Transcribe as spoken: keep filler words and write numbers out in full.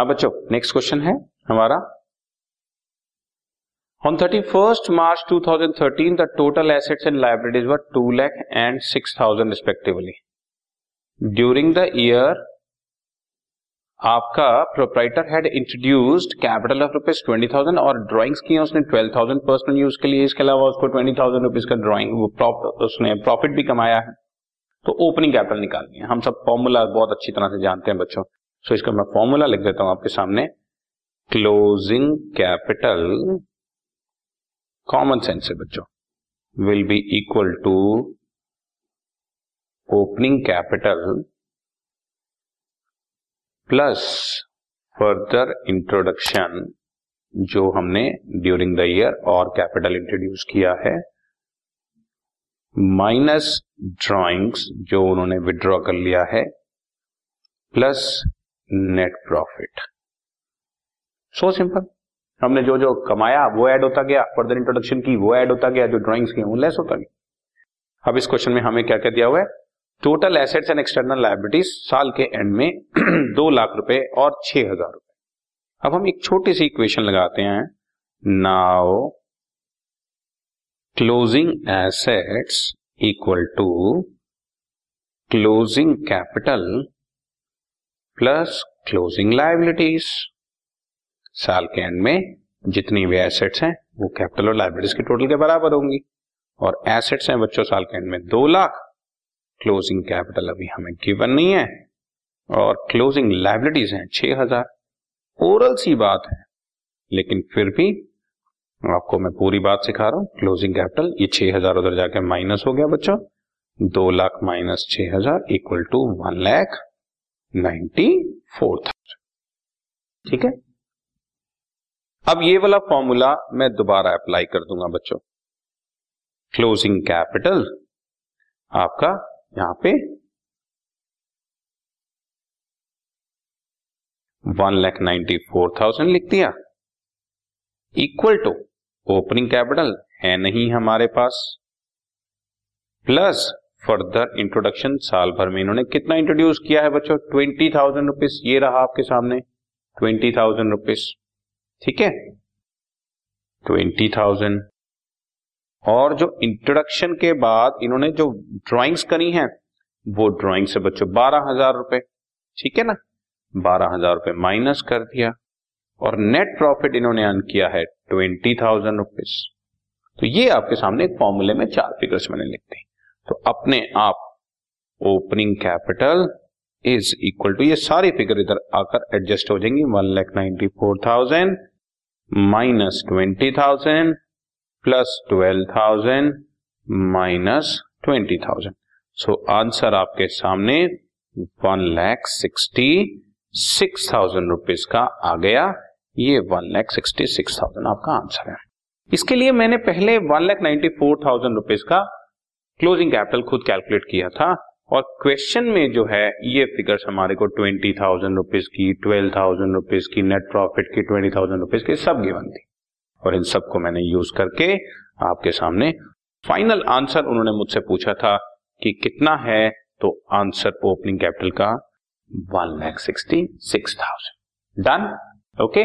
हाँ बच्चों, next question है हमारा, on thirty first March two thousand thirteen the total assets and liabilities were two lakh and six thousand respectively. During the year आपका proprietor had introduced capital of rupees twenty thousand और drawings की उसने twelve thousand personal use के लिए, इसके अलावा उसको twenty thousand rupees का ड्राइंग उसने प्रॉफिट भी कमाया है, तो ओपनिंग कैपिटल निकालनी है। हम सब फॉर्मूला बहुत अच्छी तरह से जानते हैं बच्चों, सो इसका मैं फॉर्मूला लिख देता हूं आपके सामने, क्लोजिंग कैपिटल कॉमन सेंस है बच्चों, will be equal to opening capital plus further introduction जो हमने ड्यूरिंग द ईयर और कैपिटल इंट्रोड्यूस किया है, माइनस ड्राइंग्स जो उन्होंने विड्रॉ कर लिया है, plus net profit. So simple, हमने जो जो कमाया वो ऐड होता गया, फर्दर इंट्रोडक्शन की वो ऐड होता गया, जो ड्राइंग्स की वो लेस होता गया। अब इस क्वेश्चन में हमें क्या क्या दिया हुआ है, total assets and external liabilities साल के एंड में दो लाख रुपए और छह हजार रुपए। अब हम एक छोटी सी इक्वेशन लगाते हैं, now closing assets equal to closing capital plus closing liabilities, साल के एंड में जितनी भी एसेट्स हैं वो कैपिटल और लायबिलिटीज के टोटल के बराबर होंगी, और एसेट्स हैं बच्चों साल के एंड में दो लाख, क्लोजिंग कैपिटल अभी हमें गिवन नहीं है और क्लोजिंग लायबिलिटीज हैं छह हजार। ओरल सी बात है लेकिन फिर भी आपको मैं पूरी बात सिखा रहा हूं। क्लोजिंग कैपिटल ये छह हजार उधर जाके माइनस हो गया बच्चों, दो लाख माइनस छह हजार equal to one lakh ninety four thousand. ठीक है, अब ये वाला फॉर्मूला मैं दोबारा अप्लाई कर दूंगा बच्चों, क्लोजिंग कैपिटल आपका यहाँ पे one lakh ninety four thousand लिख दिया, इक्वल टू ओपनिंग कैपिटल है नहीं हमारे पास, प्लस फर्दर इंट्रोडक्शन साल भर में इन्होंने कितना इंट्रोड्यूस किया है बच्चों, ट्वेंटी थाउजेंड रुपीज, ये रहा आपके सामने ट्वेंटी थाउजेंड रुपीज। ठीक है, ट्वेंटी थाउजेंड और जो इंट्रोडक्शन के बाद इन्होंने जो ड्राइंग्स करी हैं वो ड्राइंग से बच्चों बारह हजार रुपए, ठीक है ना, बारह हजार रुपए माइनस कर दिया, और नेट प्रॉफिट इन्होंने अर्न किया है ट्वेंटी थाउजेंड रुपीज। तो ये आपके सामने एक फॉर्मूले में चार फिगर्स मैंने लिख दी, तो अपने आप opening capital is equal to ये सारी फिगर इधर आकर एडजस्ट हो जाएंगी, one lakh ninety four thousand minus twenty thousand plus twelve thousand minus twenty thousand. So answer आपके सामने one lakh sixty six thousand rupees का आ गया, ये one lakh sixty six thousand आपका आंसर है। इसके लिए मैंने पहले one lakh ninety four thousand rupees का क्लोजिंग कैपिटल खुद कैलकुलेट किया था, और क्वेश्चन में जो है ये फिगर्स हमारे को ट्वेंटी थाउजेंड रुपीज की, ट्वेल्व थाउजेंड रुपीज की, नेट प्रॉफिट की, ट्वेंटी थाउजेंड रुपीज की सब गिवन थी, और इन सबको मैंने यूज करके आपके सामने फाइनल आंसर, उन्होंने मुझसे पूछा था कि कितना है, तो आंसर ओपनिंग कैपिटल का one lakh sixty six thousand. Done, okay.